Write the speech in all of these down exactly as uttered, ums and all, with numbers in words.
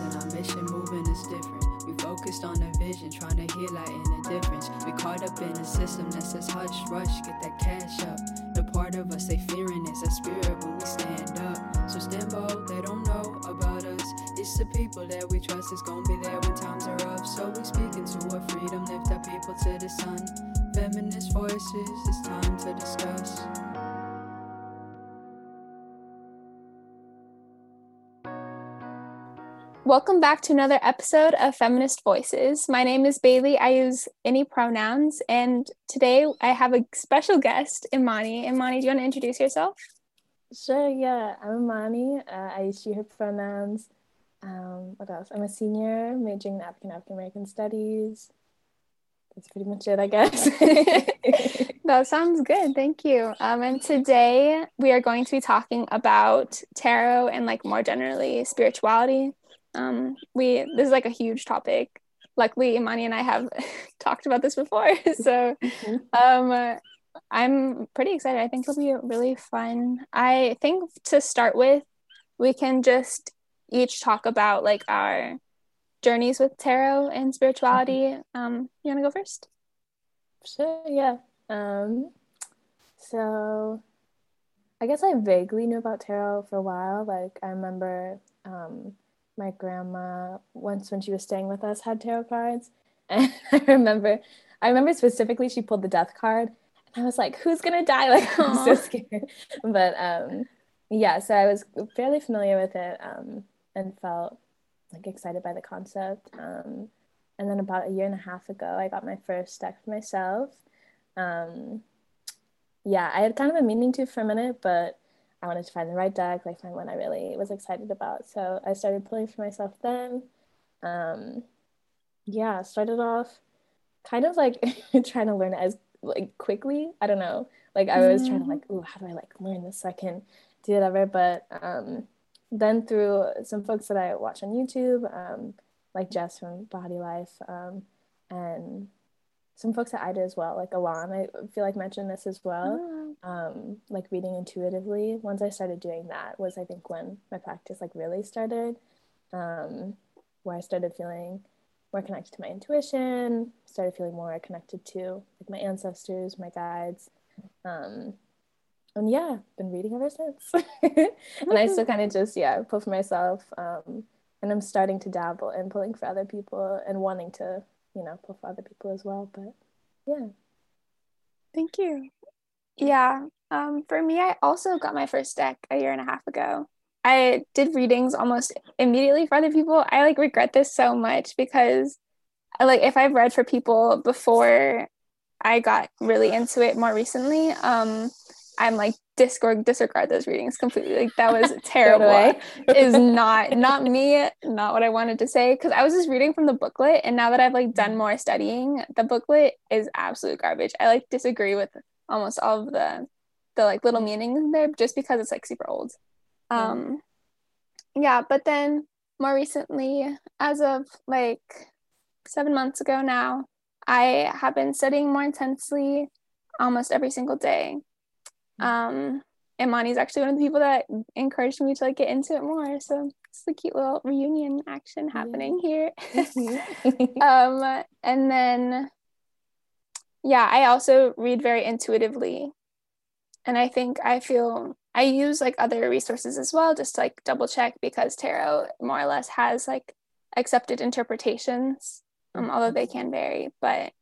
listen, our mission moving is different. We focused on a vision, trying to heal our inner difference. We caught up in a system that says hush, rush, get that cash up. The part of us they fearing is our spirit when we stand up. So stand bold, they don't know about us. It's the people that we trust is gonna be there when times are up. So we speaking to our freedom, lift our people to the sun. Feminist voices, it's time to discuss. Welcome back to another episode of Feminist Voices. My name is Bailey. I use any pronouns, and today I have a special guest, Imani. Imani, do you want to introduce yourself? Sure, yeah. I'm Imani. Uh, I use she, her pronouns. Um, what else? I'm a senior majoring in African African American Studies. That's pretty much it, I guess. That sounds good. Thank you. Um, and today we are going to be talking about tarot and, like, more generally spirituality. Um, we this is like a huge topic. Luckily, Imani and I have talked about this before, so um, uh, I'm pretty excited. I think it'll be really fun. I think to start with, we can just each talk about, like, our journeys with tarot and spirituality. Um, you want to go first? Sure. Yeah. Um, so I guess I vaguely knew about tarot for a while. Like, I remember. Um, My grandma, once when she was staying with us, had tarot cards. And I remember, I remember specifically she pulled the death card. And I was like, who's going to die? Like, I'm so scared. But um, yeah, so I was fairly familiar with it um, and felt, like, excited by the concept. Um, and then about a year and a half ago, I got my first deck for myself. Um, yeah, I had kind of been meaning to for a minute, but I wanted to find the right deck, like find one I really was excited about. So I started pulling for myself then. Um, yeah, started off kind of like trying to learn it as like quickly. I don't know. Like I was mm. trying to like, ooh, how do I like learn this so I can do whatever. But um, then through some folks that I watch on YouTube, um, like Jess from Body Life, um, and some folks at I D A as well, like Alon, I feel like mentioned this as well, oh. um, like reading intuitively. Once I started doing that was, I think, when my practice like really started, um, where I started feeling more connected to my intuition, started feeling more connected to like my ancestors, my guides, um, and yeah, been reading ever since. And I still kind of just, yeah, pull for myself, um, and I'm starting to dabble in pulling for other people and wanting to, you know, pull for other people as well, but yeah. Thank you. Yeah, um, for me, I also got my first deck a year and a half ago. I did readings almost immediately for other people. I, like, regret this so much because, like, if I've read for people before I got really into it more recently, um, I'm, like, disregard disregard those readings completely. Like, that was terrible. Is not not me, not what I wanted to say, because I was just reading from the booklet, and now that I've like done more studying, the booklet is absolute garbage. I like disagree with almost all of the the like little meanings in there just because it's like super old. Um yeah, but then more recently, as of like seven months ago now, I have been studying more intensely almost every single day. Um, Imani's actually one of the people that encouraged me to like get into it more, so it's a cute little reunion action happening yeah. here. um, and then yeah, I also read very intuitively, and I think I feel I use like other resources as well, just to like double check, because tarot more or less has like accepted interpretations, um, although they can vary, but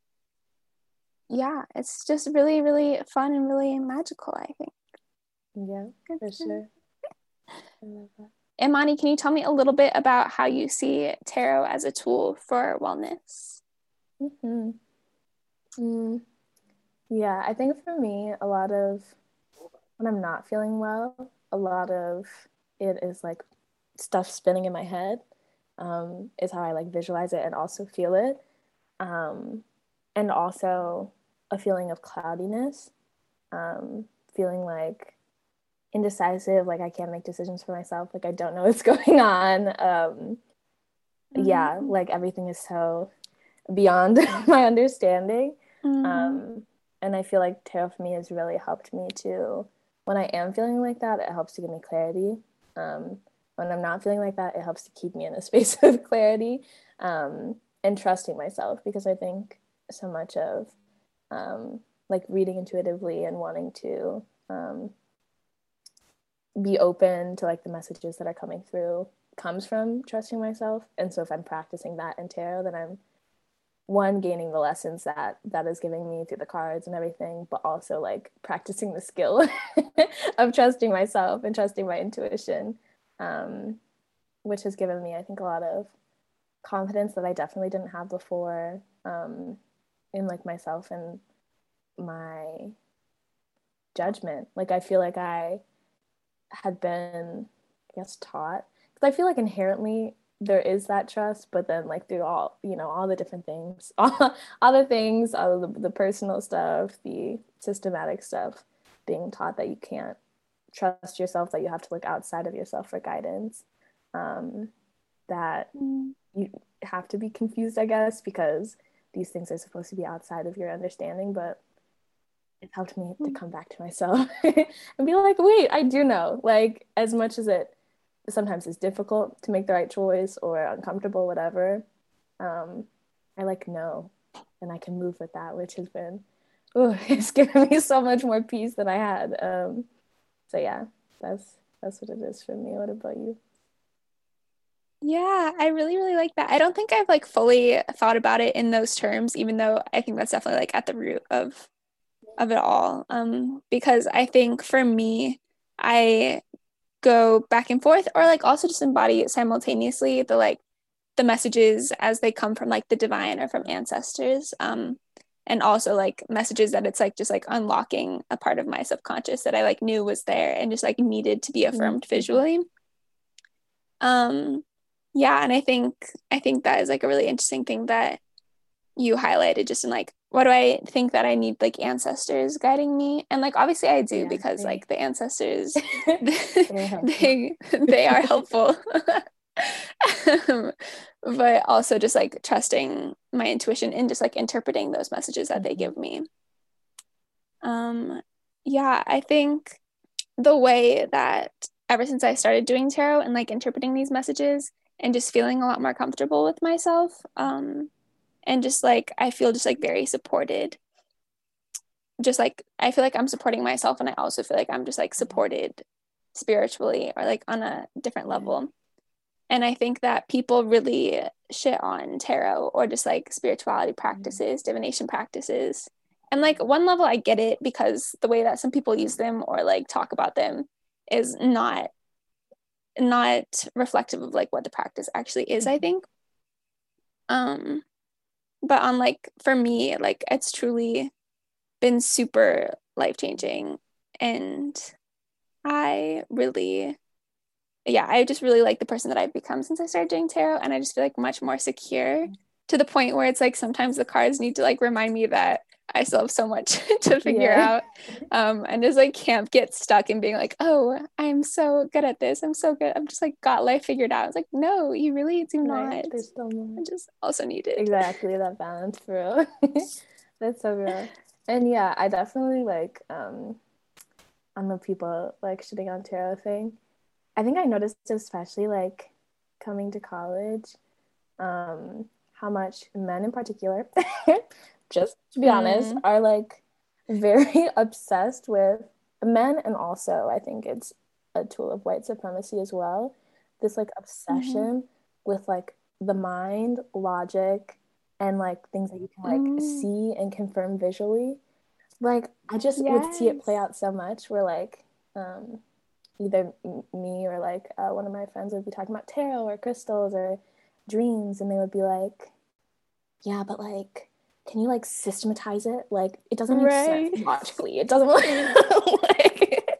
yeah, it's just really, really fun and really magical, I think. Yeah, for sure. I love that. Imani, can you tell me a little bit about how you see tarot as a tool for wellness? Mm-hmm. Mm. Yeah, I think for me, a lot of when I'm not feeling well, a lot of it is like stuff spinning in my head, um, is how I like visualize it and also feel it. Um, and also a feeling of cloudiness, um, feeling like indecisive, like I can't make decisions for myself, like I don't know what's going on. Um, mm-hmm. Yeah, like everything is so beyond my understanding. Mm-hmm. Um, and I feel like tarot for me has really helped me to, when I am feeling like that, it helps to give me clarity. Um, When I'm not feeling like that, it helps to keep me in a space of clarity um, and trusting myself, because I think so much of um, like reading intuitively and wanting to um, be open to like the messages that are coming through comes from trusting myself. And so if I'm practicing that in tarot, then I'm one, gaining the lessons that that is giving me through the cards and everything, but also like practicing the skill of trusting myself and trusting my intuition, um, which has given me, I think, a lot of confidence that I definitely didn't have before, um, in like myself and my judgment. Like, I feel like I had been, I guess, taught, because I feel like inherently there is that trust, but then like through all, you know, all the different things, all, all the things, all the, the personal stuff, the systematic stuff, being taught that you can't trust yourself, that you have to look outside of yourself for guidance, um, that you have to be confused, I guess, because these things are supposed to be outside of your understanding. But it helped me to come back to myself and be like, wait, I do know. Like, as much as it sometimes it's difficult to make the right choice or uncomfortable, whatever, um, I like know, and I can move with that, which has been, ooh, it's given me so much more peace than I had. Um, so yeah, that's that's what it is for me. What about you? Yeah, I really, really like that. I don't think I've like fully thought about it in those terms, even though I think that's definitely like at the root of of it all. Um, because I think for me, I go back and forth, or like also just embody simultaneously the like the messages as they come from like the divine or from ancestors, um and also like messages that it's like just like unlocking a part of my subconscious that I like knew was there and just like needed to be affirmed mm-hmm. visually. Um yeah, and I think I think that is like a really interesting thing that you highlighted, just in like, what do I think that I need, like ancestors guiding me? And like, obviously I do, yeah, because they, like the ancestors, they, they are helpful, um, but also just like trusting my intuition and just like interpreting those messages that mm-hmm. they give me. Um, yeah, I think the way that ever since I started doing tarot and like interpreting these messages and just feeling a lot more comfortable with myself, um, and just like, I feel just like very supported. Just like, I feel like I'm supporting myself, and I also feel like I'm just like supported spiritually, or like on a different level. And I think that people really shit on tarot or just like spirituality practices, divination practices. And like one level I get it, because the way that some people use them or like talk about them is not, not reflective of like what the practice actually is, I think. Um, But on like, for me, like it's truly been super life-changing, and I really, yeah, I just really like the person that I've become since I started doing tarot, and I just feel like much more secure, to the point where it's like sometimes the cards need to like remind me that I still have so much to figure yeah. out, um, and just like can't get stuck in being like, oh, I'm so good at this, I'm so good, I'm just like got life figured out. It's like, no, you really do right. not. So I just also need it. Exactly, that balance, for real. That's so real. And yeah, I definitely like um, on the people like shitting on tarot thing, I think I noticed especially like coming to college, um, how much men in particular. Just to be honest, mm. are like very obsessed with men, and also I think it's a tool of white supremacy as well, this like obsession mm. with like the mind, logic, and like things that you can like mm. see and confirm visually. Like I just yes. would see it play out so much, where like um either me or like uh, one of my friends would be talking about tarot or crystals or dreams, and they would be like, yeah, but like, can you like systematize it? Like, it doesn't make right. sense logically. It doesn't like,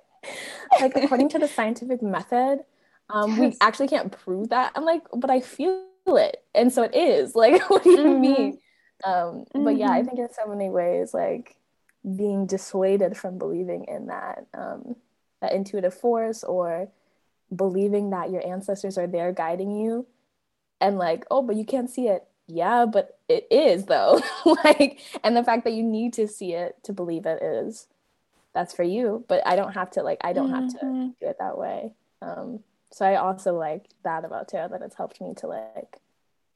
like according to the scientific method, um, yes. we actually can't prove that. I'm like, but I feel it, and so it is. Like, what do you mm-hmm. mean? Um, mm-hmm. But yeah, I think in so many ways, like being dissuaded from believing in that um, that intuitive force, or believing that your ancestors are there guiding you, and like, oh, but you can't see it. Yeah, but it is though. Like, and the fact that you need to see it to believe it is, that's for you, but I don't have to like I don't mm-hmm. have to do it that way. Um so I also like that about tarot, that it's helped me to like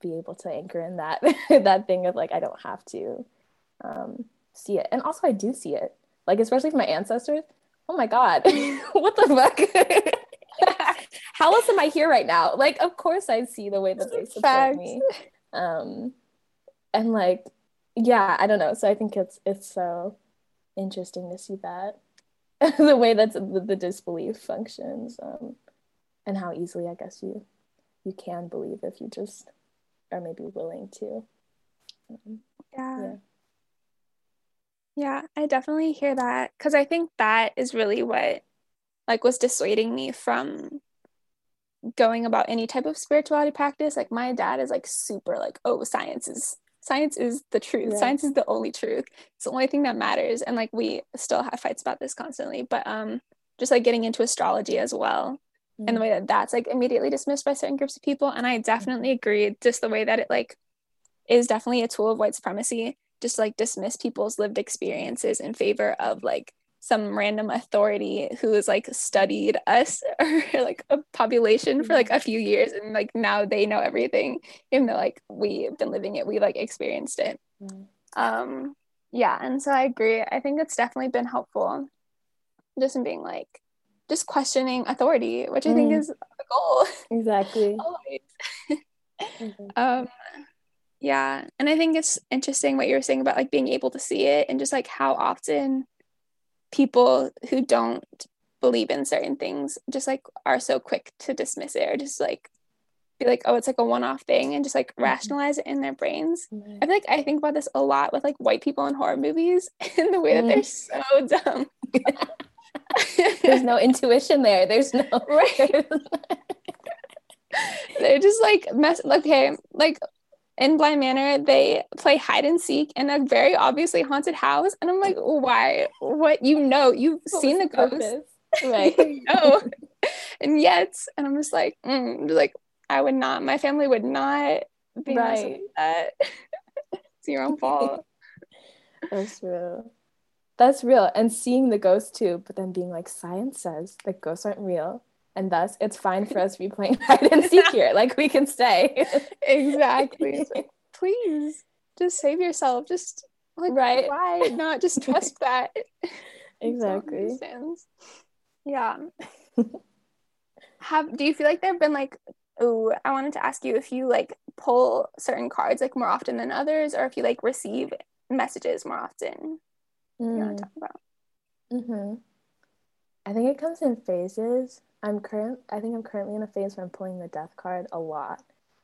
be able to anchor in that that thing of like I don't have to um see it. And also I do see it, like especially for my ancestors. Oh my god, what the fuck. How else am I here right now? Like, of course I see the way that they support Facts. me. Um, and like, yeah, I don't know. So I think it's it's so interesting to see that, the way that the, the disbelief functions, um, and how easily, I guess, you you can believe if you just are maybe willing to. Um, yeah. yeah. Yeah, I definitely hear that. Because I think that is really what like was dissuading me from going about any type of spirituality practice. Like my dad is like super like, oh, science is science is the truth. Yeah. Science is the only truth. It's the only thing that matters. And like we still have fights about this constantly. But um just like getting into astrology as well, mm-hmm. and the way that that's like immediately dismissed by certain groups of people. And I definitely agree, just the way that it like is definitely a tool of white supremacy, just to, like dismiss people's lived experiences in favor of like some random authority who has like studied us or like a population for like a few years, and like now they know everything, even though like we've been living it, we like experienced it. Mm. Um yeah, and so I agree. I think it's definitely been helpful just in being like just questioning authority, which I mm. think is a goal. Exactly. Always. mm-hmm. Um yeah, and I think it's interesting what you were saying about like being able to see it, and just like how often people who don't believe in certain things just like are so quick to dismiss it, or just like be like, oh, it's like a one-off thing, and just like mm-hmm. rationalize it in their brains. Mm-hmm. I feel like I think about this a lot with like white people in horror movies, and the way mm-hmm. that they're so dumb. There's no intuition there. There's no right. They're just like mess. Okay, like in Blind Manor, they play hide and seek in a very obviously haunted house. And I'm like, why? What? You know, you've what seen the ghost. Right. You know. And yet, and I'm just like, mm, like, I would not, my family would not be nice with that. It's your own fault. That's real. That's real. And seeing the ghost too, but then being like, science says that ghosts aren't real, and thus it's fine for us to be playing hide and seek here. Like, we can stay. Exactly. Like, please just save yourself. Just like, right. why not just trust that? Exactly. Yeah. Have do you feel like there have been like, oh, I wanted to ask you if you like pull certain cards like more often than others, or if you like receive messages more often? Mm. You want to talk about? Mm-hmm. I think it comes in phases. I'm current. I think I'm currently in a phase where I'm pulling the death card a lot,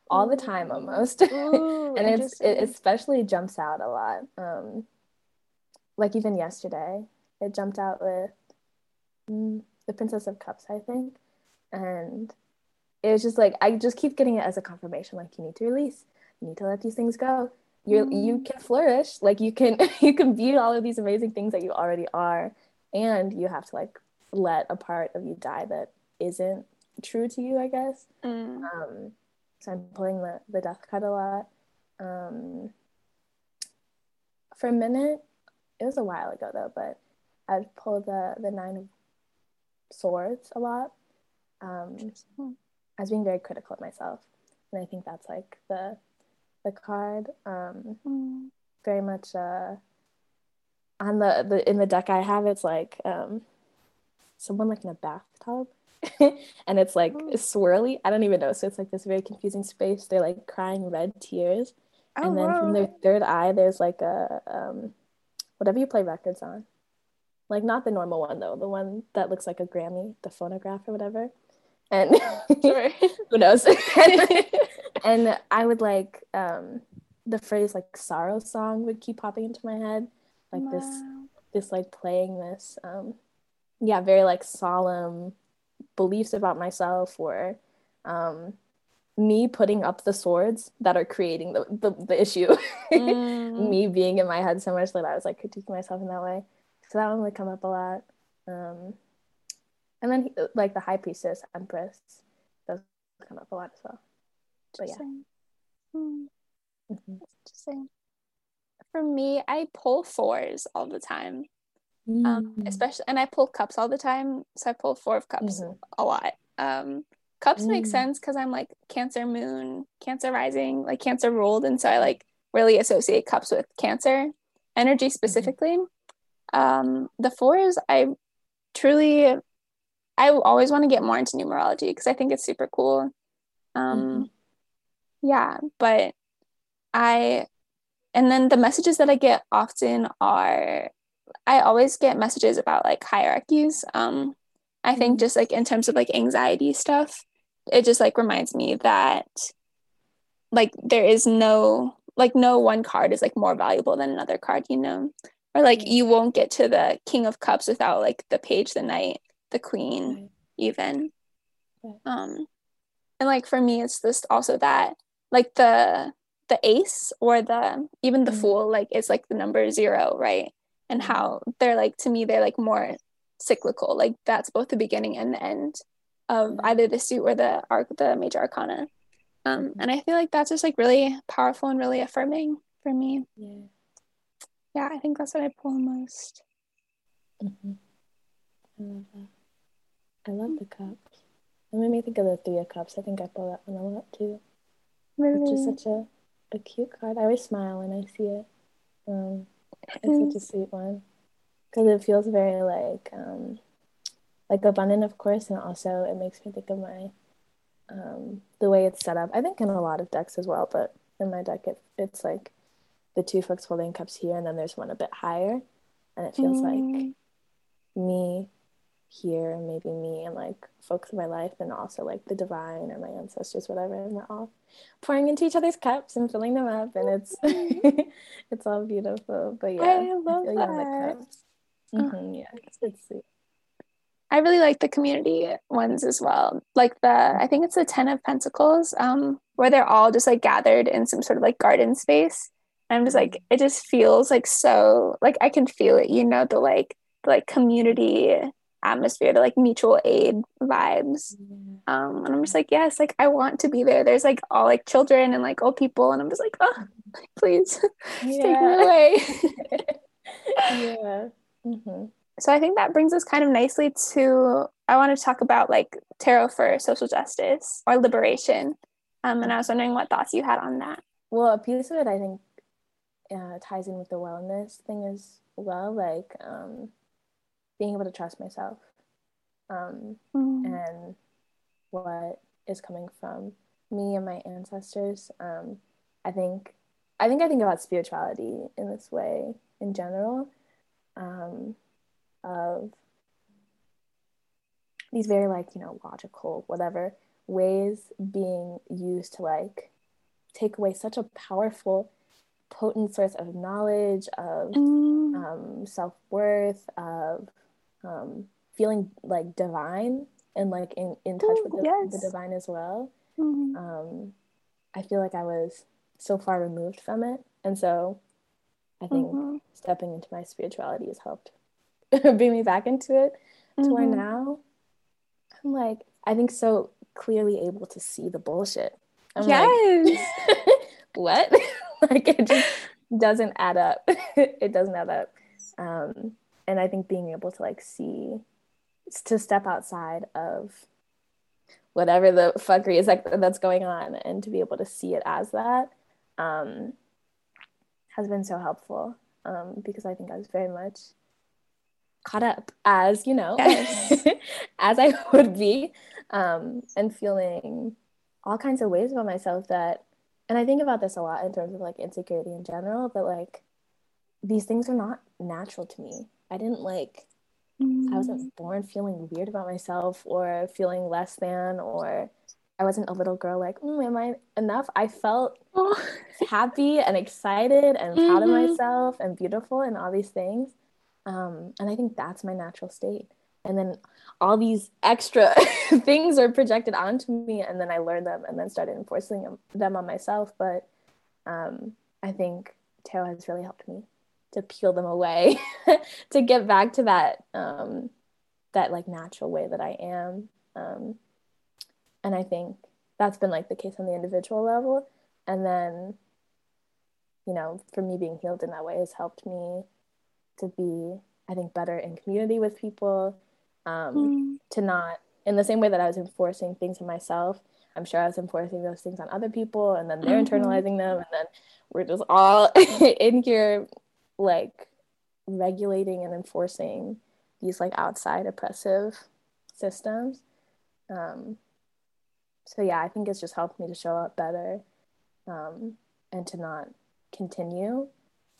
all the time almost. Ooh, and it's it especially jumps out a lot. Um, like even yesterday, it jumped out with mm, the Princess of Cups, I think, and it was just like I just keep getting it as a confirmation. Like, you need to release. You need to let these things go. You mm. you can flourish. Like you can you can be all of these amazing things that you already are, and you have to like let a part of you die that isn't true to you, I guess. Mm. Um, so I'm pulling the, the death card a lot. Um, for a minute, it was a while ago though, but I'd pull the, the Nine of Swords a lot. Um, I was being very critical of myself, and I think that's like the the card. Um, mm. Very much uh, on the, the in the deck I have, it's like um, someone like in a bathtub. And it's like oh. swirly. I don't even know. So it's like this very confusing space. They're like crying red tears, oh, and then wow. from their third eye, there's like a um, whatever you play records on, like not the normal one though, the one that looks like a Grammy, the phonograph or whatever. And who knows? And I would like um, the phrase like sorrow song would keep popping into my head, like wow. this, this like playing this, um, yeah, very like solemn beliefs about myself, or um, me putting up the swords that are creating the, the, the issue. Mm. Me being in my head so much that I was like critiquing myself in that way. So that one would come up a lot. Um, and then like the High Priestess, Empress, those come up a lot as well. But yeah. Mm. Mm-hmm. Interesting. For me, I pull fours all the time. Mm. Um, especially, and I pull cups all the time, so I pull four of cups mm-hmm. a lot. Um, Cups mm. make sense because I'm like Cancer moon, Cancer rising, like Cancer ruled, and so I like really associate cups with Cancer energy specifically. Mm-hmm. Um, the fours, I truly, I always want to get more into numerology because I think it's super cool. Um, mm-hmm. Yeah, but I, and then the messages that I get often are, I always get messages about like hierarchies. Um, I mm-hmm. think just like in terms of like anxiety stuff, it just like reminds me that like there is no, like no one card is like more valuable than another card, you know, or like mm-hmm. you won't get to the King of Cups without like the Page, the Knight, the Queen, mm-hmm. even. Mm-hmm. Um, and like for me, it's just also that like the the ace or the even the mm-hmm. fool, like it's like the number zero, right? And how they're like, to me, they're like more cyclical, like that's both the beginning and the end of either the suit or the arc, the major arcana. Um and I feel like that's just like really powerful and really affirming for me. Yeah, yeah, I think that's what I pull most. Mm-hmm. I love that. I love the cups. It made me think of the Three of Cups. I think I pull that one a lot too. Really? It's just such a, a cute card. I always smile when I see it. Um, it's such a sweet one because it feels very like um, like abundant, of course, and also it makes me think of my um, the way it's set up. I think in a lot of decks as well, but in my deck it, it's like the two folks holding cups here, and then there's one a bit higher, and it feels mm. like me here and maybe me and like folks in my life, and also like the divine or my ancestors, whatever, and we're all pouring into each other's cups and filling them up, and it's it's all beautiful. But yeah, I love I feel that. On the cups. Mm-hmm, oh. Yeah, it's, it's sweet. I really like the community ones as well, like the I think it's the Ten of Pentacles, um where they're all just like gathered in some sort of like garden space, and I'm just like, it just feels like so like I can feel it, you know, the like the, like community atmosphere, to like mutual aid vibes. Um and I'm just like, yes, like I want to be there. There's like all like children and like old people, and I'm just like, oh, please yeah. take me away. Yeah. Mm-hmm. So I think that brings us kind of nicely to, I want to talk about like tarot for social justice or liberation, um and I was wondering what thoughts you had on that. Well, a piece of it I think uh, ties in with the wellness thing as well, like um being able to trust myself um, mm. and what is coming from me and my ancestors. Um, I think I think I think about spirituality in this way in general, um, of these very like, you know, logical, whatever, ways being used to like take away such a powerful, potent source of knowledge, of mm. um, self-worth, of Um, feeling like divine and like in, in touch Ooh, with the, yes. the divine as well. Mm-hmm. Um, I feel like I was so far removed from it, and so I think mm-hmm. stepping into my spirituality has helped bring me back into it, to mm-hmm. where now I'm like, I think so clearly able to see the bullshit. I'm yes. like, what? Like it just doesn't add up. It doesn't add up. Um, And I think being able to like see, to step outside of whatever the fuckery is like that's going on, and to be able to see it as that um, has been so helpful, um, because I think I was very much caught up as, you know, yes. as I would be, um, and feeling all kinds of ways about myself that, and I think about this a lot in terms of like insecurity in general, but like these things are not natural to me. I didn't like, mm. I wasn't born feeling weird about myself or feeling less than, or I wasn't a little girl like, mm, am I enough? I felt oh. happy and excited and mm-hmm. proud of myself and beautiful and all these things. Um, and I think that's my natural state. And then all these extra things are projected onto me, and then I learned them and then started enforcing them on myself. But um, I think tarot has really helped me to peel them away, to get back to that um, that like natural way that I am, um, and I think that's been like the case on the individual level. And then, you know, for me, being healed in that way has helped me to be, I think, better in community with people, um, mm. to not in the same way that I was enforcing things on myself, I'm sure I was enforcing those things on other people, and then they're mm-hmm. internalizing them, and then we're just all in here, like, regulating and enforcing these, like, outside oppressive systems. Um, so, yeah, I think it's just helped me to show up better um, and to not continue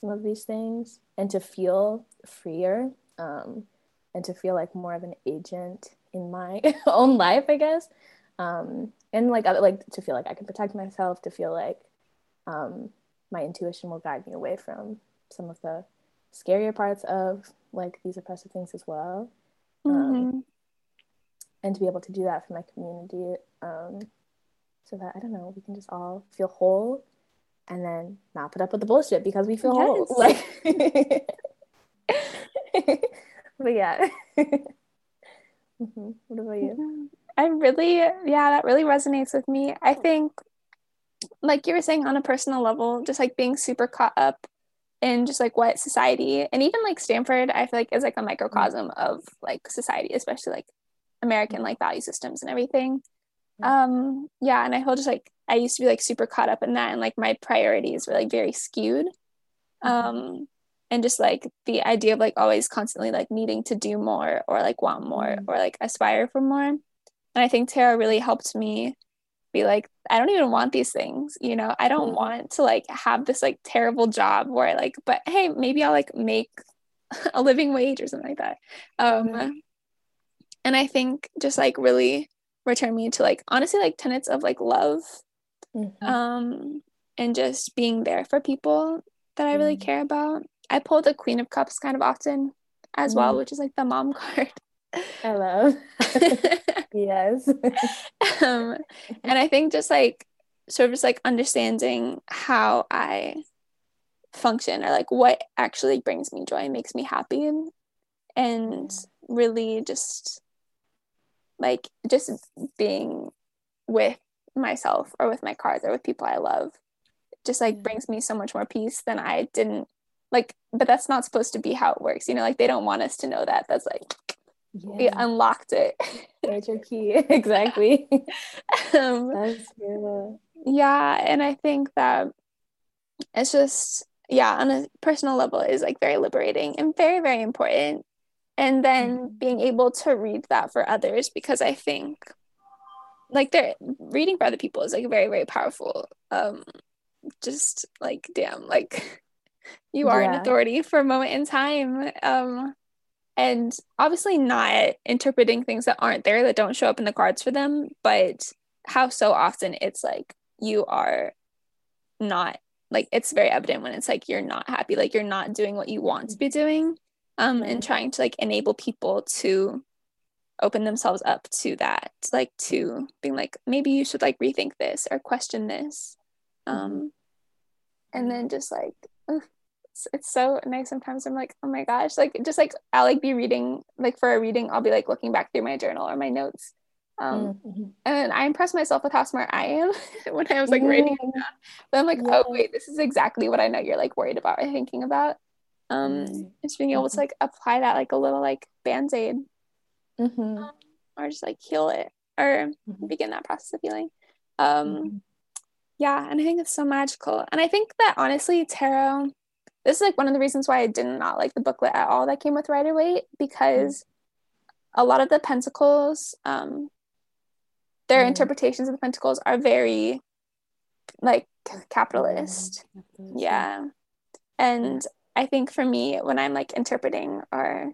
some of these things, and to feel freer um, and to feel, like, more of an agent in my own life, I guess. Um, and like, I like to feel like I can protect myself, to feel like um, my intuition will guide me away from some of the scarier parts of, like, these oppressive things as well. Mm-hmm. Um, and to be able to do that for my community, um, so that, I don't know, we can just all feel whole and then not put up with the bullshit because we feel yes. whole. Like, but yeah. Mm-hmm. What about you? I really, yeah, that really resonates with me. I think, like you were saying, on a personal level, just, like, being super caught up in just, like, what society, and even, like, Stanford, I feel like is, like, a microcosm of, like, society, especially, like, American, like, value systems and everything. Um, yeah, and I feel just, like, I used to be, like, super caught up in that, and, like, my priorities were, like, very skewed. Um, and just, like, the idea of, like, always constantly, like, needing to do more, or, like, want more, or, like, aspire for more. And I think tarot really helped me be like, I don't even want these things, you know, I don't mm-hmm. want to, like, have this, like, terrible job where I, like, but hey, maybe I'll, like, make a living wage or something like that. Um, mm-hmm. And I think just, like, really returned me to, like, honestly, like, tenets of, like, love mm-hmm. um, and just being there for people that I mm-hmm. really care about. I pull the Queen of Cups kind of often as mm-hmm. well, which is, like, the mom card. I love. Yes. um, and I think just, like, sort of just, like, understanding how I function, or, like, what actually brings me joy and makes me happy, and, and really just, like, just being with myself or with my cards or with people I love just, like, brings me so much more peace than I didn't, like, but that's not supposed to be how it works, you know, like, they don't want us to know that. That's, like, yeah. We unlocked it. There's your key. Exactly. um, That's true. Yeah, and I think that it's just, yeah, on a personal level is, like, very liberating and very, very important. And then mm-hmm. being able to read that for others, because I think, like, they're reading for other people is, like, very, very powerful. Um, just, like, damn, like, you are yeah. an authority for a moment in time. Um And obviously not interpreting things that aren't there, that don't show up in the cards for them, but how so often it's, like, you are not, like, it's very evident when it's, like, you're not happy, like, you're not doing what you want to be doing, um, and trying to, like, enable people to open themselves up to that, like, to being, like, maybe you should, like, rethink this or question this. Um, and then just, like, ugh. It's so nice. Sometimes I'm like, oh my gosh, like, just, like, I'll, like, be reading, like, for a reading I'll be, like, looking back through my journal or my notes, um mm-hmm. and I impress myself with how smart I am when I was, like, mm-hmm. writing it down. But I'm like, yeah. oh wait, this is exactly what I know you're, like, worried about or thinking about. um mm-hmm. Just being able to, like, apply that, like, a little, like, band-aid, mm-hmm. um, or just, like, heal it, or mm-hmm. begin that process of healing. um mm-hmm. Yeah, and I think it's so magical. And I think that, honestly, tarot, this is, like, one of the reasons why I did not like the booklet at all that came with Rider-Waite, because mm-hmm. a lot of the pentacles, um, their mm-hmm. interpretations of the pentacles are very, like, capitalist. Mm-hmm. Yeah. And I think for me, when I'm, like, interpreting or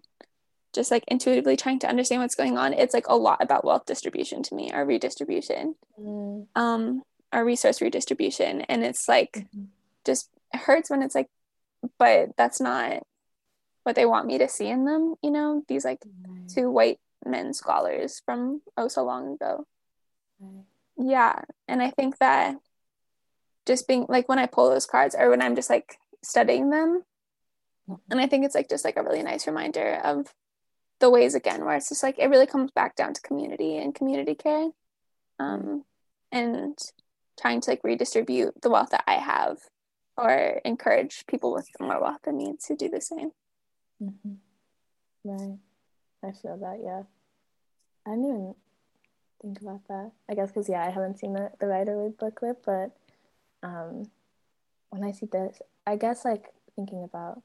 just, like, intuitively trying to understand what's going on, it's, like, a lot about wealth distribution to me, or redistribution, mm-hmm. um, or resource redistribution. And it's, like, mm-hmm. just hurts when it's, like, but that's not what they want me to see in them, you know, these, like, right. two white men scholars from oh so long ago. Right. Yeah, and I think that just being, like, when I pull those cards, or when I'm just, like, studying them, mm-hmm. and I think it's, like, just, like, a really nice reminder of the ways, again, where it's just, like, it really comes back down to community and community care, um, and trying to, like, redistribute the wealth that I have, or encourage people with more wealth than me to do the same. Mm-hmm. Right. I feel that, yeah. I didn't even think about that. I guess because, yeah, I haven't seen the, the Rider-Waite booklet, but um, when I see this, I guess, like, thinking about,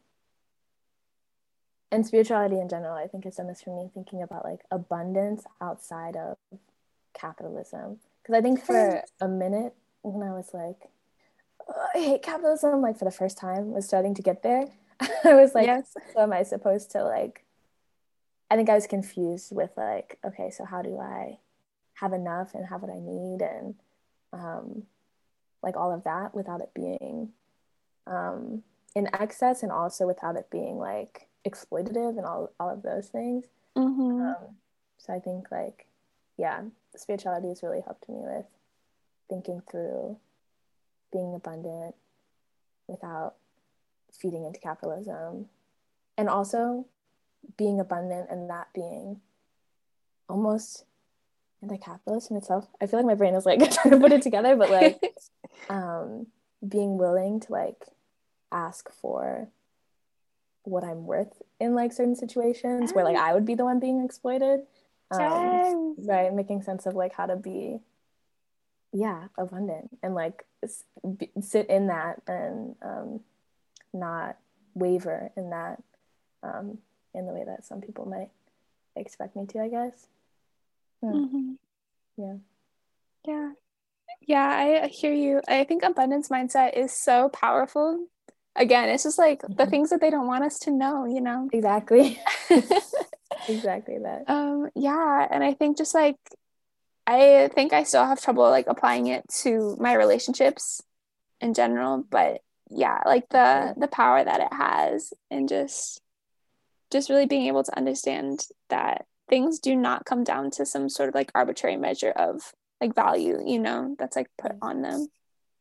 and spirituality in general, I think, has done this for me, thinking about, like, abundance outside of capitalism. Because I think for a minute when I was like, oh, I hate capitalism, like, for the first time, was starting to get there. I was like, yes. So am I supposed to, like, I think I was confused with, like, okay, so how do I have enough and have what I need and, um, like, all of that without it being um, in excess, and also without it being, like, exploitative and all, all of those things. Mm-hmm. Um, so I think, like, yeah, spirituality has really helped me with thinking through being abundant without feeding into capitalism, and also being abundant and that being almost anti-capitalist in itself. I feel like my brain is like trying to put it together, but like um being willing to like ask for what I'm worth in like certain situations where like I would be the one being exploited, um, right, making sense of like how to be yeah abundant and like s- b- sit in that and um not waver in that um in the way that some people might expect me to, I guess. Yeah. Mm-hmm. Yeah. Yeah. Yeah, I hear you. I think abundance mindset is so powerful. Again, it's just like mm-hmm. the things that they don't want us to know, you know? Exactly. Exactly that. Um, yeah, and I think just like, I think I still have trouble like applying it to my relationships in general, but yeah, like the, yeah. the power that it has, and just just really being able to understand that things do not come down to some sort of like arbitrary measure of like value, you know, that's like put on them.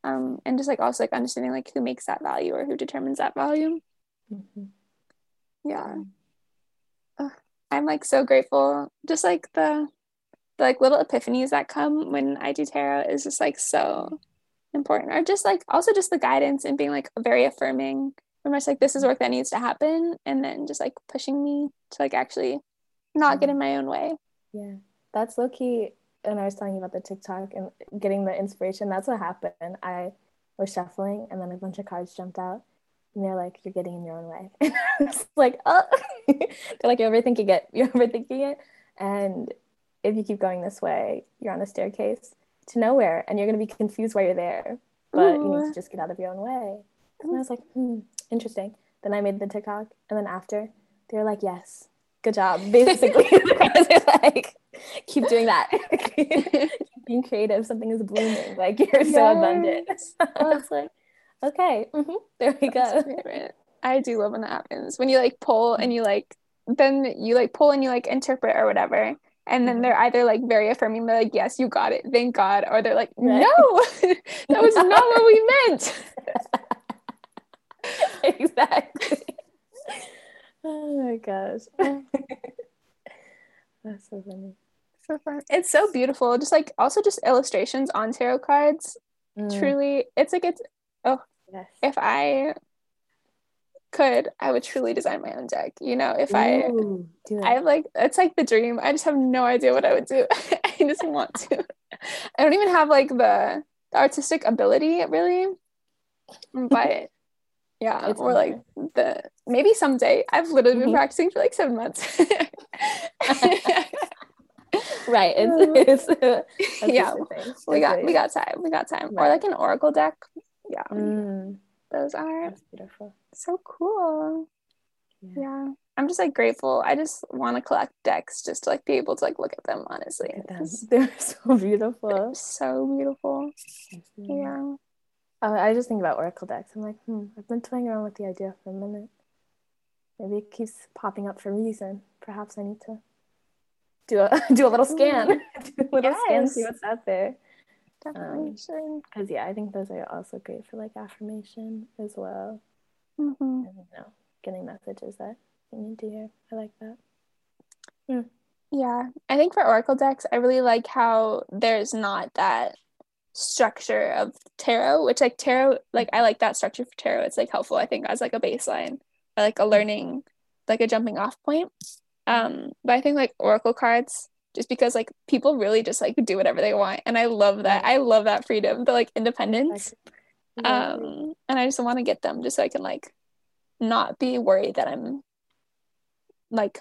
Um, and just like also like understanding like who makes that value or who determines that value. Mm-hmm. Yeah. Ugh, I'm like so grateful. Just like the, the like little epiphanies that come when I do tarot is just like so important, or just like also just the guidance and being like very affirming. I'm just like, this is work that needs to happen, and then just like pushing me to like actually not get in my own way. Yeah, that's low-key. And I was telling you about the TikTok and getting the inspiration. That's what happened. I was shuffling and then a bunch of cards jumped out and they're like, you're getting in your own way. And I was like, oh, they're like, you're overthinking it. You're overthinking it. And if you keep going this way, you're on a staircase to nowhere and you're going to be confused while you're there, but Ooh. You need to just get out of your own way. And I was like, hmm. Interesting. Then I made the TikTok, and then after they were like, yes, good job, basically. They're like, keep doing that. Keep being creative, something is blooming, like you're yes. so abundant. I was like, okay, mm-hmm. there we go. I do love when that happens, when you like pull and you like then you like pull and you like interpret or whatever, and then they're either like very affirming, they're like, yes, you got it, thank God, or they're like, no, that was not what we meant. Exactly. Oh my gosh. That's so funny. So fun. It's so beautiful. Just like also just illustrations on tarot cards. Mm. Truly, it's like it's oh yes. If I could, I would truly design my own deck. You know, if Ooh, I I have like it's like the dream. I just have no idea what I would do. I just want to. I don't even have like the, the artistic ability really. But yeah, it's or amazing. Like the maybe someday. I've literally been mm-hmm. practicing for like seven months. Right. It's, it's yeah. We got we got time. We got time. Right. Or like an oracle deck. Yeah. Mm. Those are That's beautiful. So cool. Yeah. yeah. I'm just like grateful. I just want to collect decks just to like be able to like look at them, honestly. Look at them. They're so beautiful. They're so beautiful. Mm-hmm. Yeah. Oh, I just think about oracle decks. I'm like, hmm, I've been toying around with the idea for a minute. Maybe it keeps popping up for a reason. Perhaps I need to do a do a little scan. do a little yes. scan, see what's out there. Definitely. Um, because, yeah, I think those are also great for, like, affirmation as well. Mm-hmm. And, you know, getting messages that you need to hear. I like that. Yeah. yeah. I think for oracle decks, I really like how there's not that structure of tarot, which like tarot like I like that structure for tarot. It's like helpful, I think, as like a baseline or like a learning, like a jumping off point. Um but I think like oracle cards just because like people really just like do whatever they want, and I love that. I love that freedom, the like independence. Yeah. Um, and I just want to get them just so I can like not be worried that I'm like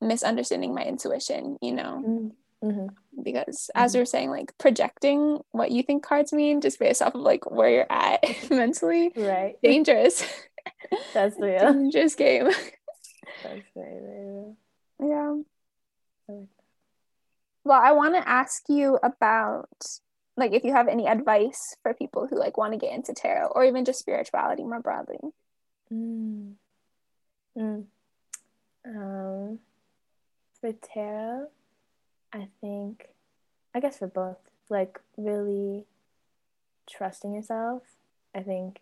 misunderstanding my intuition, you know. Mm-hmm. Because as mm-hmm. we were saying, like projecting what you think cards mean just based off of like where you're at mentally, right? Dangerous. That's real. Dangerous game. That's very real. Yeah. Well, I want to ask you about like if you have any advice for people who like want to get into tarot or even just spirituality more broadly. Mm. Mm. Um, for tarot, I think, I guess for both, like really trusting yourself, I think,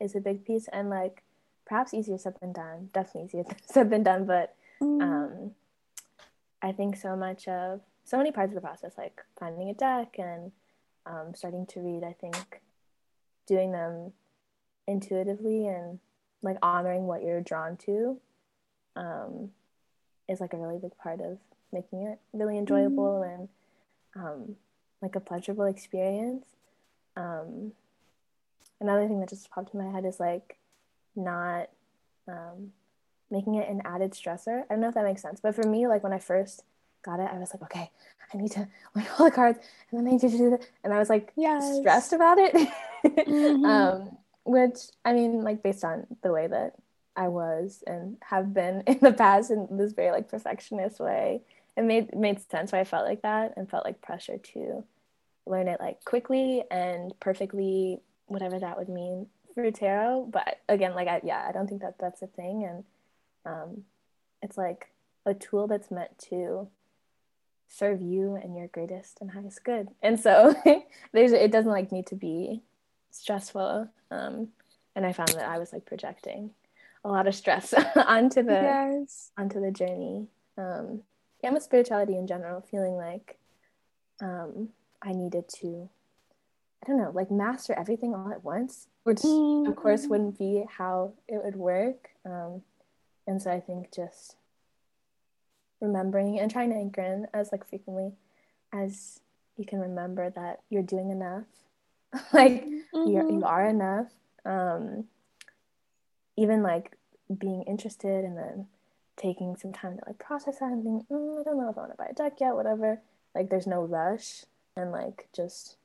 is a big piece, and like perhaps easier said than done. Definitely easier said than done, but mm. um, I think so much of so many parts of the process, like finding a deck and um, starting to read, I think doing them intuitively and like honoring what you're drawn to um, is like a really big part of making it really enjoyable mm. and um, like a pleasurable experience. Um, another thing that just popped in my head is like not um, making it an added stressor. I don't know if that makes sense, but for me, like when I first got it, I was like, okay, I need to learn all the cards, and then I need to do that, and I was like, yes. stressed about it. mm-hmm. um, which I mean, like based on the way that I was and have been in the past in this very like perfectionist way, it made it made sense why I felt like that and felt like pressure to learn it like quickly and perfectly, whatever that would mean for tarot. But again, like I yeah I don't think that that's a thing, and um it's like a tool that's meant to serve you and your greatest and highest good, and so there's it doesn't like need to be stressful. Um and I found that I was like projecting a lot of stress onto the yes. onto the journey. Um, yeah, with spirituality in general, feeling like um, I needed to, I don't know, like master everything all at once, which mm-hmm. of course wouldn't be how it would work. Um, and so I think just remembering and trying to anchor in as like frequently as you can remember that you're doing enough, like mm-hmm. you're, you are enough. Um, even like being interested and then taking some time to like process that and think, mm, I don't know if I want to buy a deck yet, whatever. Like there's no rush, and like just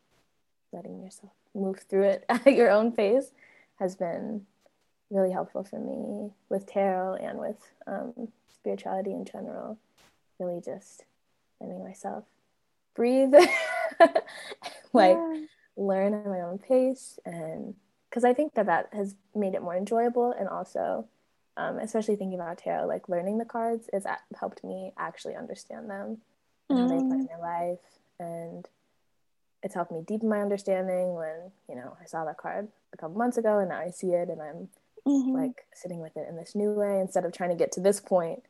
letting yourself move through it at your own pace has been really helpful for me with tarot and with um, spirituality in general. Really just letting myself breathe, like yeah. learn at my own pace, and because I think that that has made it more enjoyable, and also, um, especially thinking about tarot, like learning the cards has a- helped me actually understand them and mm. how they play in my life, and it's helped me deepen my understanding when, you know, I saw that card a couple months ago and now I see it and I'm mm-hmm. like sitting with it in this new way instead of trying to get to this point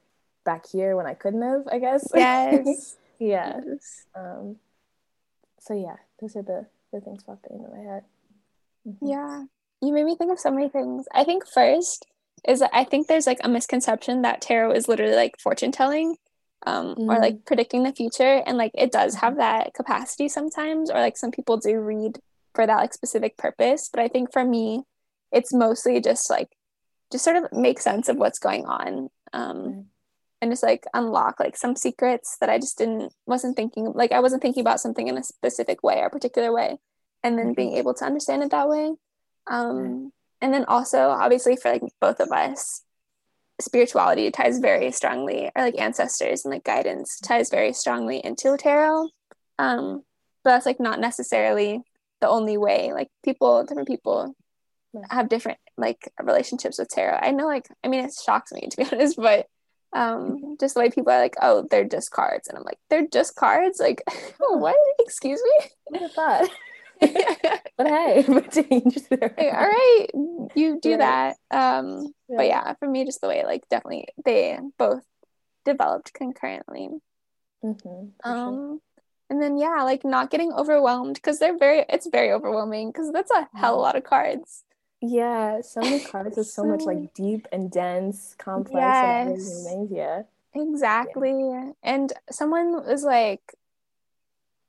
back here when I couldn't have, I guess. Yes. yeah. Yes. Um, so yeah, those are the, the things popping into my head. Yeah, you made me think of so many things. I think first is I think there's like a misconception that tarot is literally like fortune telling um mm. or like predicting the future, and like it does have that capacity sometimes, or like some people do read for that like specific purpose, but I think for me it's mostly just like just sort of make sense of what's going on um mm. and just like unlock like some secrets that I just didn't wasn't thinking like I wasn't thinking about something in a specific way or a particular way, and then being able to understand it that way. Um, and then also, obviously, for, like, both of us, spirituality ties very strongly, or, like, ancestors and, like, guidance ties very strongly into tarot. Um, but that's, like, not necessarily the only way. Like, people, different people have different, like, relationships with tarot. I know, like, I mean, it shocks me, to be honest, but um, just the way people are like, oh, they're just cards. And I'm like, they're just cards? Like, what? Excuse me? What a thought. But hey, hey, all right, you do yeah. that. Um, yeah. But yeah, for me, just the way like definitely they both developed concurrently. Mm-hmm, um, sure. And then yeah, like not getting overwhelmed because they're very it's very overwhelming because that's a hell of a lot of cards. Yeah, so many cards with so much like deep and dense, complex, yes. and amazing. Yeah, Exactly. Yeah. And someone was like,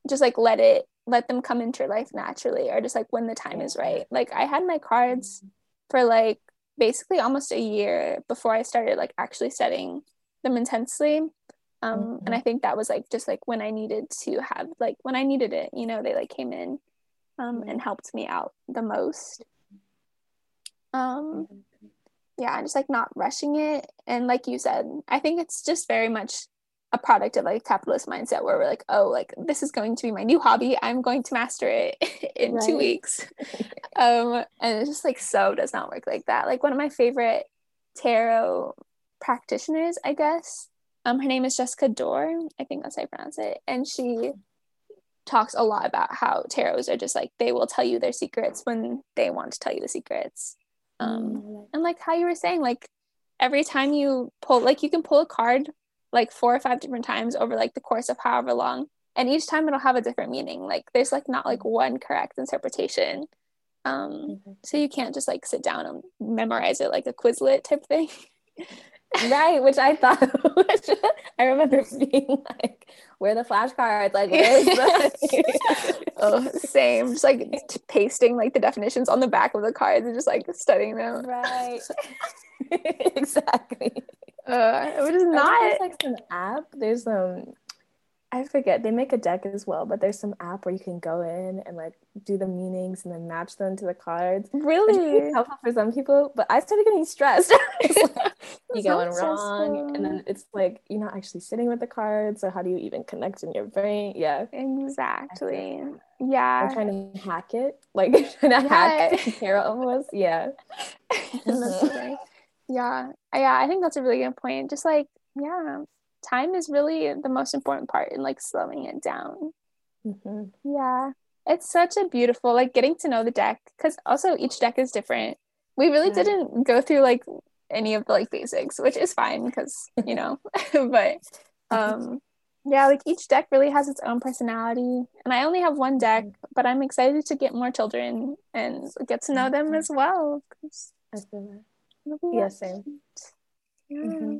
just like let it, let them come into your life naturally, or just like when the time is right. Like I had my cards for like basically almost a year before I started like actually studying them intensely. Um, mm-hmm. And I think that was like just like when I needed to have like when I needed it, you know, they like came in um, and helped me out the most. Um, yeah, and just like not rushing it. And like you said, I think it's just very much a product of like capitalist mindset where we're like, oh, like this is going to be my new hobby, I'm going to master it in right. two weeks. Um, and it's just like so does not work like that. Like one of my favorite tarot practitioners, I guess. Um, her name is Jessica Dore, I think that's how I pronounce it, and she talks a lot about how tarots are just like they will tell you their secrets when they want to tell you the secrets. Um, and like how you were saying, like every time you pull, like you can pull a card like four or five different times over like the course of however long, and each time it'll have a different meaning. Like there's like not like one correct interpretation. Um, so you can't just like sit down and memorize it like a Quizlet type thing. Right, which I thought, which I remember being like, where are the flashcards? Like, where's the... oh, same. Just like t- pasting like the definitions on the back of the cards and just like studying them. Right. Exactly. Uh, it was not. There's like some app. There's um, I forget. They make a deck as well, but there's some app where you can go in and like do the meanings and then match them to the cards. Really, which is helpful for some people, but I started getting stressed. You going wrong, and then it's like you're not actually sitting with the cards, so how do you even connect in your brain? Yeah, exactly. Yeah, I'm trying to hack it, like trying to yeah. hack tarot almost. Yeah. Yeah, yeah, I think that's a really good point. Just like yeah, time is really the most important part in like slowing it down. Mm-hmm. Yeah, it's such a beautiful like getting to know the deck, because also each deck is different. We really yeah. didn't go through like any of the like basics, which is fine because you know but um yeah, like each deck really has its own personality, and I only have one deck, but I'm excited to get more children and get to know them as well. I feel that. Yeah, same. Yeah. Mm-hmm.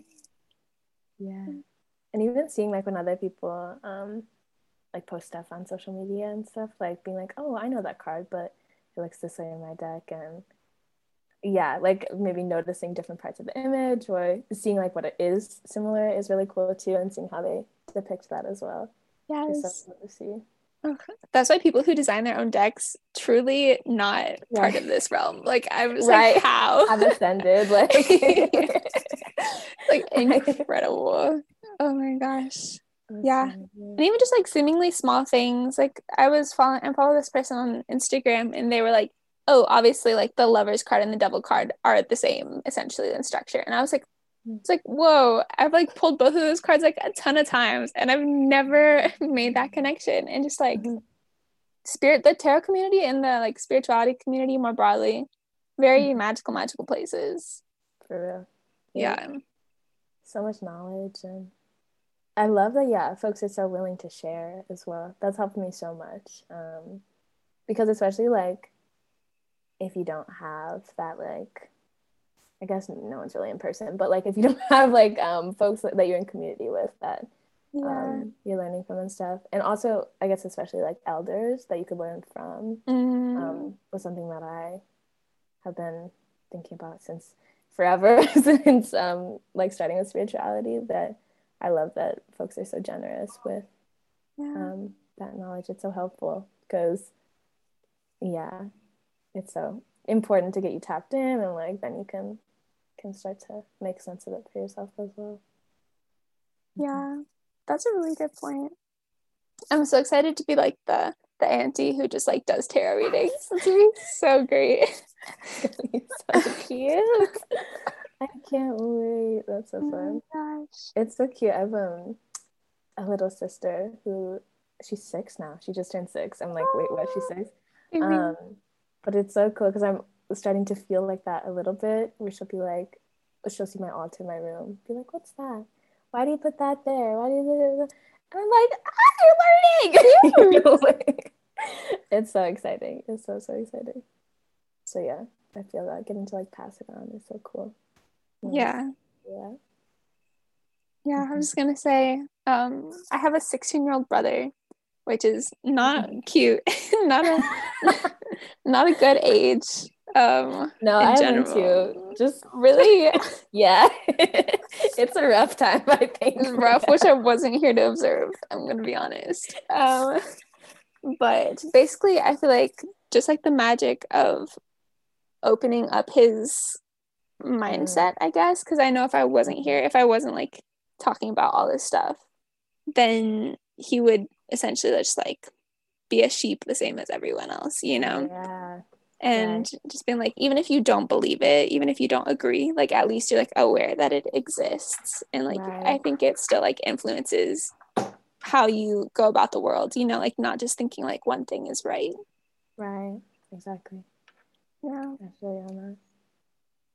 Yeah, and even seeing like when other people um like post stuff on social media and stuff, like being like, oh, I know that card, but it looks this way in my deck. And yeah, like maybe noticing different parts of the image or seeing like what it is similar is really cool too, and seeing how they depict that as well. Yeah, that's cool to see. Okay. That's why people who design their own decks truly not right. part of this realm. Like I was right. like, how I'm offended. Like, like incredible. Oh my gosh. Yeah, and even just like seemingly small things. Like I was following, I follow this person on Instagram, and they were like, oh, obviously, like, the Lover's card and the Devil card are the same, essentially, in structure. And I was like, it's like, whoa, I've, like, pulled both of those cards, like, a ton of times, and I've never made that connection. And just, like, mm-hmm. spirit, the tarot community and the, like, spirituality community more broadly, very mm-hmm. magical, magical places. For real. Yeah. yeah. So much knowledge. And I love that, yeah, folks are so willing to share as well. That's helped me so much. Um, because especially, like, if you don't have that, like, I guess no one's really in person, but, like, if you don't have, like, um, folks that you're in community with that yeah. um, you're learning from and stuff. And also, I guess especially, like, elders that you could learn from mm. um, was something that I have been thinking about since forever, since, um, like, starting with spirituality, that I love that folks are so generous with yeah. um, that knowledge. It's so helpful because, yeah, it's so important to get you tapped in, and like then you can can start to make sense of it for yourself as well. Yeah, that's a really good point. I'm so excited to be like the the auntie who just like does tarot readings. It's gonna be so great. It's gonna be so cute. I can't wait. That's so fun. Oh my gosh. It's so cute. I have um, a little sister who she's six now. She just turned six. I'm like, oh, wait, what? She's six. Um, mean- But it's so cool because I'm starting to feel like that a little bit, where she'll be like, she'll see my altar in my room, be like, what's that? Why do you put that there? Why do you? And I'm like, ah, you're learning! Like, it's so exciting. It's so, so exciting. So yeah, I feel that getting to like pass it on is so cool. Yeah. Yeah. Yeah, I was gonna say, um, I have a sixteen-year-old brother, which is not cute, not a, not a good age. Um, no, I am too. Just really, yeah, it's a rough time. I think it's rough, which I wasn't here to observe. I'm gonna be honest. Um, but basically, I feel like just like the magic of opening up his mindset, I guess, because I know if I wasn't here, if I wasn't like talking about all this stuff, then he would essentially just like be a sheep the same as everyone else, you know? Yeah. And yeah. just being like, even if you don't believe it, even if you don't agree, like at least you're like aware that it exists, and like right. I think it still like influences how you go about the world, you know, like not just thinking like one thing is right. Right, exactly. Yeah, I feel you on that.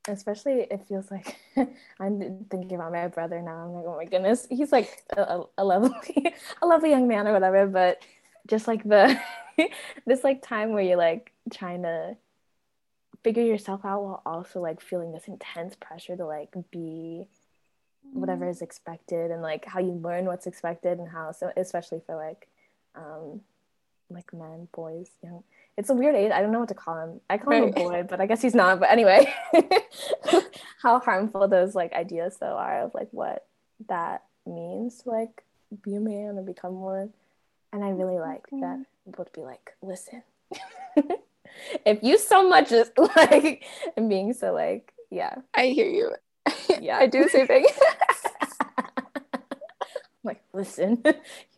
Especially it feels like I'm thinking about my brother now. I'm like, oh my goodness, he's like a, a lovely a lovely young man or whatever, but just like the this like time where you're like trying to figure yourself out while also like feeling this intense pressure to like be whatever is expected, and like how you learn what's expected, and how, so especially for like um like men, boys, you know, it's a weird age. I don't know what to call him. I call right. him a boy, but I guess he's not. But anyway, how harmful those like ideas though are of like what that means to like be a man and become one. And I really like mm-hmm. that people would be like, listen, if you so much as like, and being so like, yeah. I hear you. Yeah, I do the same thing. Like, listen,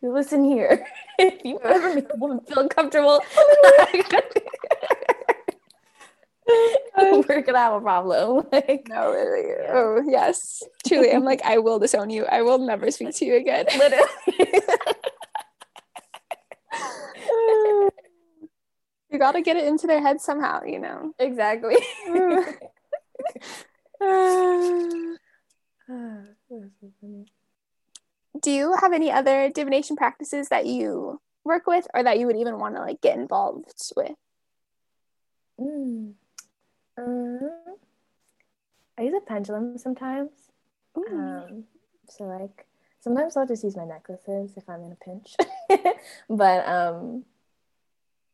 you listen here. If you ever make a woman feel uncomfortable, we're gonna have a problem. Like, no, really. Yeah. Oh, yes, truly. I'm like, I will disown you. I will never speak to you again. Literally. You gotta get it into their head somehow, you know. Exactly. Do you have any other divination practices that you work with, or that you would even want to like get involved with? Mm. Um, I use a pendulum sometimes. Um, so like sometimes I'll just use my necklaces if I'm in a pinch. But um,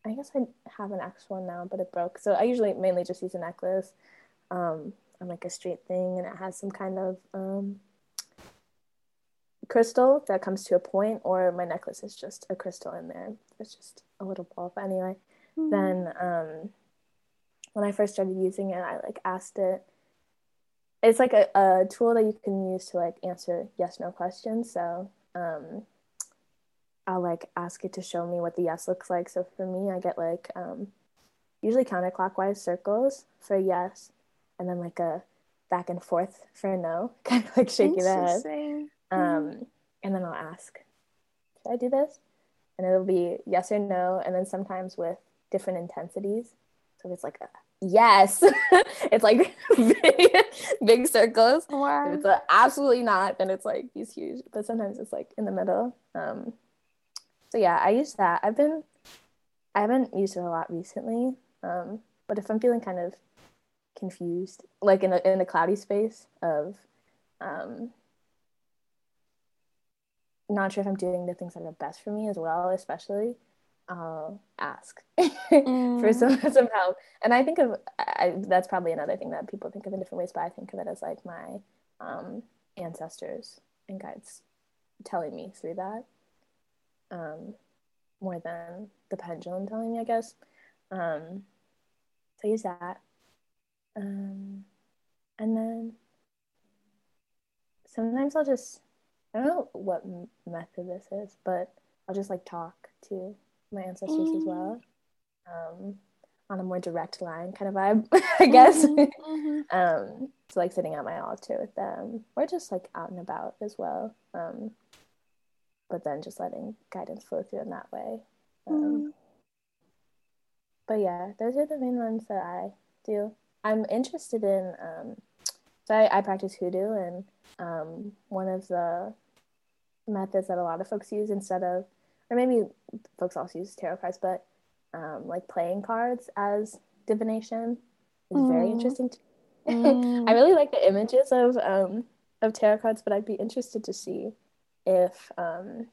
I guess I have an actual one now, but it broke. So I usually mainly just use a necklace um, on like a street thing, and it has some kind of um, crystal that comes to a point, or my necklace is just a crystal in there. It's just a little ball. But anyway, mm-hmm. then um, when I first started using it, I like asked it. It's like a, a tool that you can use to like answer yes, no questions. So um, I'll like ask it to show me what the yes looks like. So for me, I get like um, usually counterclockwise circles for yes, and then like a back and forth for no, kind of like shaking the head. Um, and then I'll ask, should I do this? And it'll be yes or no, and then sometimes with different intensities. So if it's like a yes, it's like big, big circles. Wow. If it's a absolutely not, then it's like these huge, but sometimes it's like in the middle. Um, so yeah, I use that. I've been, I haven't used it a lot recently, um, but if I'm feeling kind of confused, like in a, in a cloudy space of... Um, not sure if I'm doing the things that are best for me as well, especially I'll ask mm. for some, some help. And I think of I, that's probably another thing that people think of in different ways, but I think of it as like my um, ancestors and guides telling me through that um, more than the pendulum telling me, I guess. Um, so I use that. Um, and then sometimes I'll just I don't know what method this is, but I'll just like talk to my ancestors mm. as well um, on a more direct line kind of vibe, I guess. Mm-hmm. um, so like sitting at my altar with them, or just like out and about as well. Um, but then just letting guidance flow through in that way. Um, mm. But yeah, those are the main ones that I do. I'm interested in, um, so I, I practice hoodoo, and um, one of the methods that a lot of folks use instead of, or maybe folks also use tarot cards, but um, like playing cards as divination is mm. very interesting to me. Mm. I really like the images of um, of tarot cards, but I'd be interested to see if um,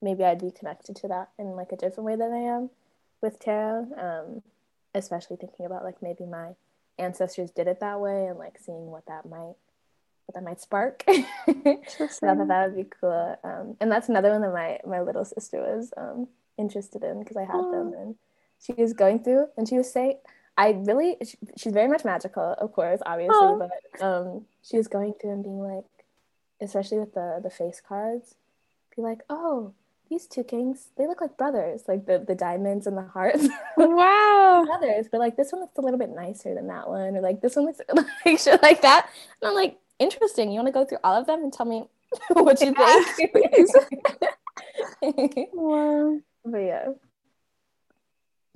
maybe I'd be connected to that in like a different way than I am with tarot, um, especially thinking about like maybe my ancestors did it that way and like seeing what that might what that might spark. So I thought that would be cool. Um, and that's another one that my, my little sister was um, interested in because I had oh. them, and she was going through and she was saying, I really, she, she's very much magical, of course, obviously, oh. but um, she was going through and being like, especially with the, the face cards, be like, oh, these two kings, they look like brothers, like the, the diamonds and the hearts. Wow. Brothers, but like this one looks a little bit nicer than that one, or like this one looks like shit like that. And I'm like, interesting. You want to go through all of them and tell me what you think? Wow. But yeah.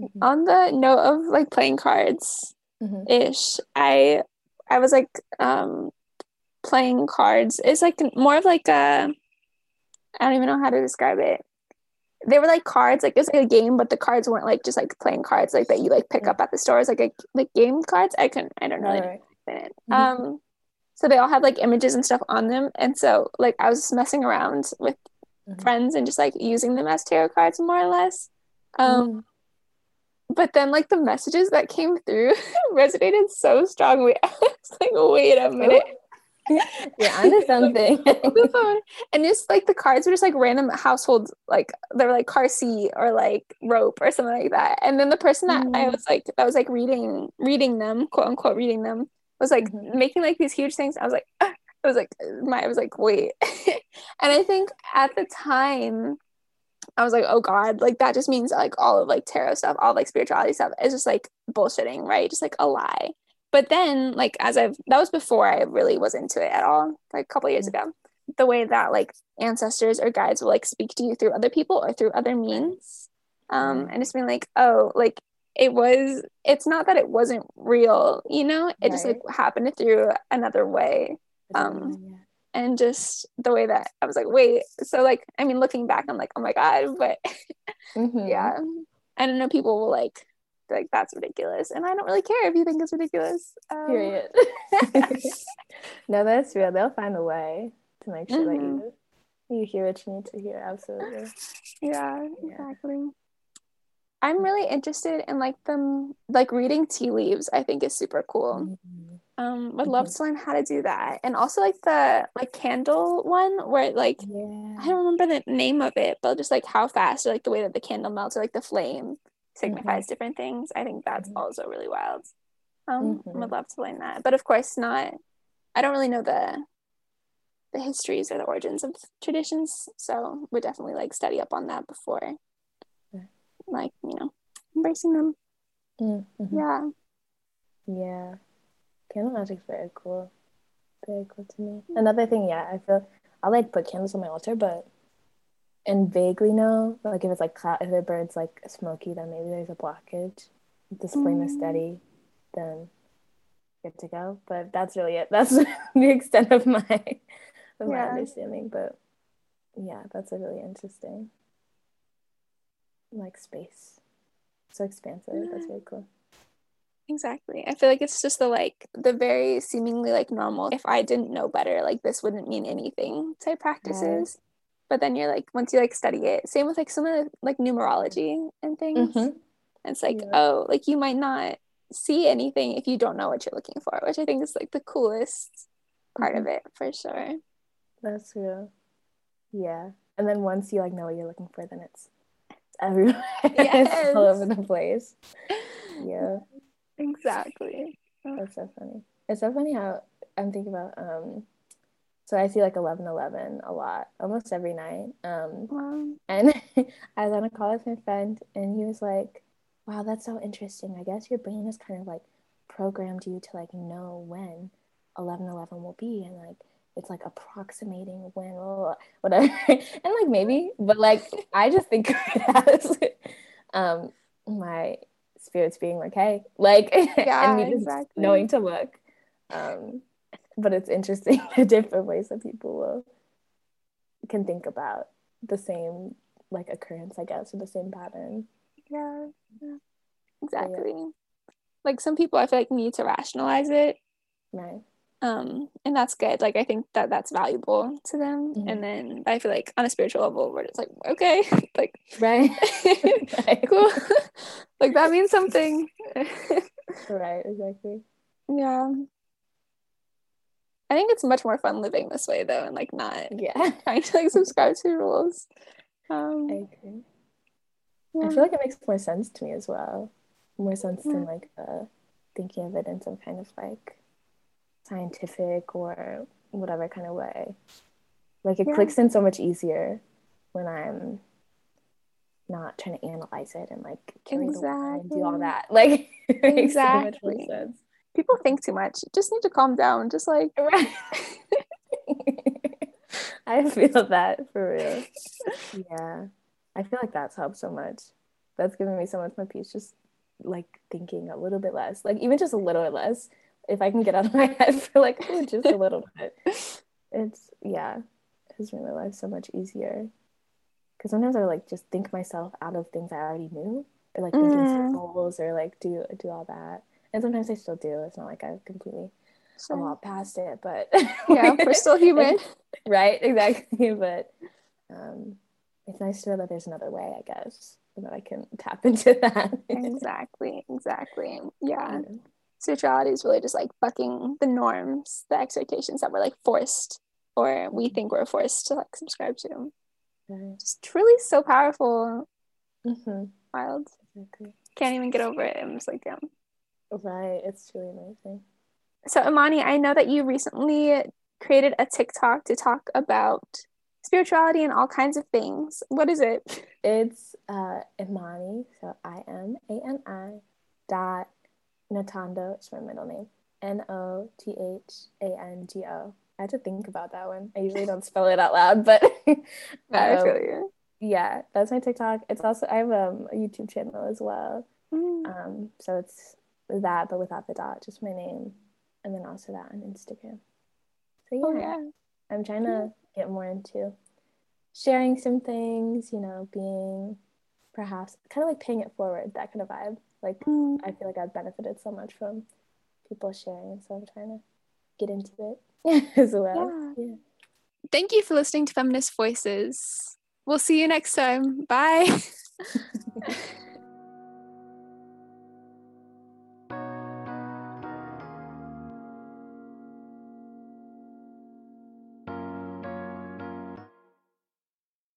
Mm-hmm. On the note of like playing cards ish, mm-hmm. I I was like um playing cards is like more of like a, I don't even know how to describe it. They were like cards, like it was like a game, but the cards weren't like just like playing cards like that you like pick up at the stores, like like, like game cards. I couldn't I don't know. Right. Mm-hmm. Um so they all had like images and stuff on them, and so like I was just messing around with mm-hmm. friends and just like using them as tarot cards more or less. Um mm-hmm. But then, like, the messages that came through resonated so strongly. I was like, wait a minute. You're onto something. And just, like, the cards were just, like, random households. Like, they were, like, car seat or, like, rope or something like that. And then the person that mm-hmm. I was, like, that was, like, reading reading them, quote-unquote reading them, was, like, mm-hmm. making, like, these huge things. I was, like, uh, I was, like, my, I was, like, wait. And I think at the time, I was like, oh God, like that just means like all of like tarot stuff, all of, like spirituality stuff is just like bullshitting, right? Just like a lie. But then like as I've, that was before I really was into it at all, like a couple years ago, the way that like ancestors or guides will like speak to you through other people or through other means. Um, and it's been like, oh, like it was, it's not that it wasn't real, you know, it right. just like happened through another way. Um, yeah. And just the way that I was like, wait, so like, I mean, looking back, I'm like, oh my God, but mm-hmm. yeah, I don't know. People will like, be like, that's ridiculous. And I don't really care if you think it's ridiculous. Um, Period. No, that's real. They'll find a way to make sure mm-hmm. that you, you hear what you need to hear. Absolutely. Yeah, yeah, exactly. I'm really interested in like them, like reading tea leaves, I think is super cool. Mm-hmm. Um, would love to learn how to do that. And also like the like candle one where it, like yeah. I don't remember the name of it, but just like how fast or like the way that the candle melts or like the flame signifies mm-hmm. different things. I think that's mm-hmm. also really wild. Um mm-hmm. Would love to learn that. But of course not, I don't really know the the histories or the origins of traditions. So would definitely like study up on that before like, you know, embracing them. Mm-hmm. Yeah. Yeah. Candle magic's very cool. Very cool to me. Another thing, yeah, I feel I like put candles on my altar, but and vaguely know, like if it's like cloud, if the bird's like smoky, then maybe there's a blockage. If the flame is steady, then good to go. But that's really it. That's the extent of my of yeah. my understanding. But yeah, that's a really interesting like space. So expansive. Yeah. That's really cool. Exactly. I feel like it's just the like the very seemingly like normal, if I didn't know better, like this wouldn't mean anything type practices. Yes. But then you're like, once you like study it, same with like some of the like numerology and things. Mm-hmm. And it's like, yeah. oh, like you might not see anything if you don't know what you're looking for, which I think is like the coolest part mm-hmm. of it for sure. That's real. Yeah. And then once you like know what you're looking for, then it's everywhere. Yes. It's all over the place. Yeah. Exactly. That's so funny. It's so funny how I'm thinking about um so I see like eleven eleven a lot, almost every night. Um wow. And I was on a call with my friend and he was like, wow, that's so interesting. I guess your brain has kind of like programmed you to like know when eleven eleven will be, and like it's like approximating when blah, blah, whatever. And like maybe, but like I just think as um my spirits being like, hey, like yeah, and me just exactly. knowing to look. Um but it's interesting the different ways that people will can think about the same like occurrence, I guess, or the same pattern. Yeah, yeah. Exactly. So, yeah. Like some people I feel like need to rationalize it. Right. um and that's good. Like, I think that that's valuable to them. Mm-hmm. And then I feel like on a spiritual level we're just like, okay, like right, right. cool like that means something. Right, exactly. Yeah, I think it's much more fun living this way though, and like not yeah trying to like subscribe to rules. um I agree. Yeah. I feel like it makes more sense to me as well, more sense yeah. than like uh thinking of it in some kind of like scientific or whatever kind of way. Like it yeah. clicks in so much easier when I'm not trying to analyze it and like exactly. the wine and do all that. Like it exactly. makes so much more sense. People think too much. Just need to calm down. Just like right. I feel that for real. Yeah, I feel like that's helped so much. That's given me so much more peace. Just like thinking a little bit less. Like even just a little bit less. If I can get out of my head for like oh, just a little bit, it's yeah, it has made my life so much easier. Because sometimes I like just think myself out of things I already knew, or like thinking mm. goals, or like do do all that. And sometimes I still do. It's not like I've completely sure. I'm all past it, but yeah, we're still human, right? Exactly. But um, it's nice to know that there's another way, I guess, and that I can tap into that. Exactly. Exactly. Yeah. yeah. Spirituality is really just like bucking the norms, the expectations that we're like forced, or we think we're forced to like subscribe to. Right. It's truly so powerful. Mm-hmm. Wild. Exactly. Can't even get over it. I'm just like, damn. Right. It's truly amazing. So Imani, I know that you recently created a TikTok to talk about spirituality and all kinds of things. What is it? It's uh, Imani. So I M A N I dot Natando, it's my middle name, N O T H A N G O. I had to think about that one. I usually don't spell it out loud, but um, I feel you. Yeah, that's my TikTok. It's also, I have um, a YouTube channel as well. Mm. Um, so it's that, but without the dot, just my name. And then also that on Instagram. So yeah, oh, yeah. I'm trying to get more into sharing some things, you know, being perhaps kind of like paying it forward, that kind of vibe. Like, mm. I feel like I've benefited so much from people sharing, so I'm trying to get into it as well. Yeah. Yeah. Thank you for listening to Feminist Voices. We'll see you next time. Bye.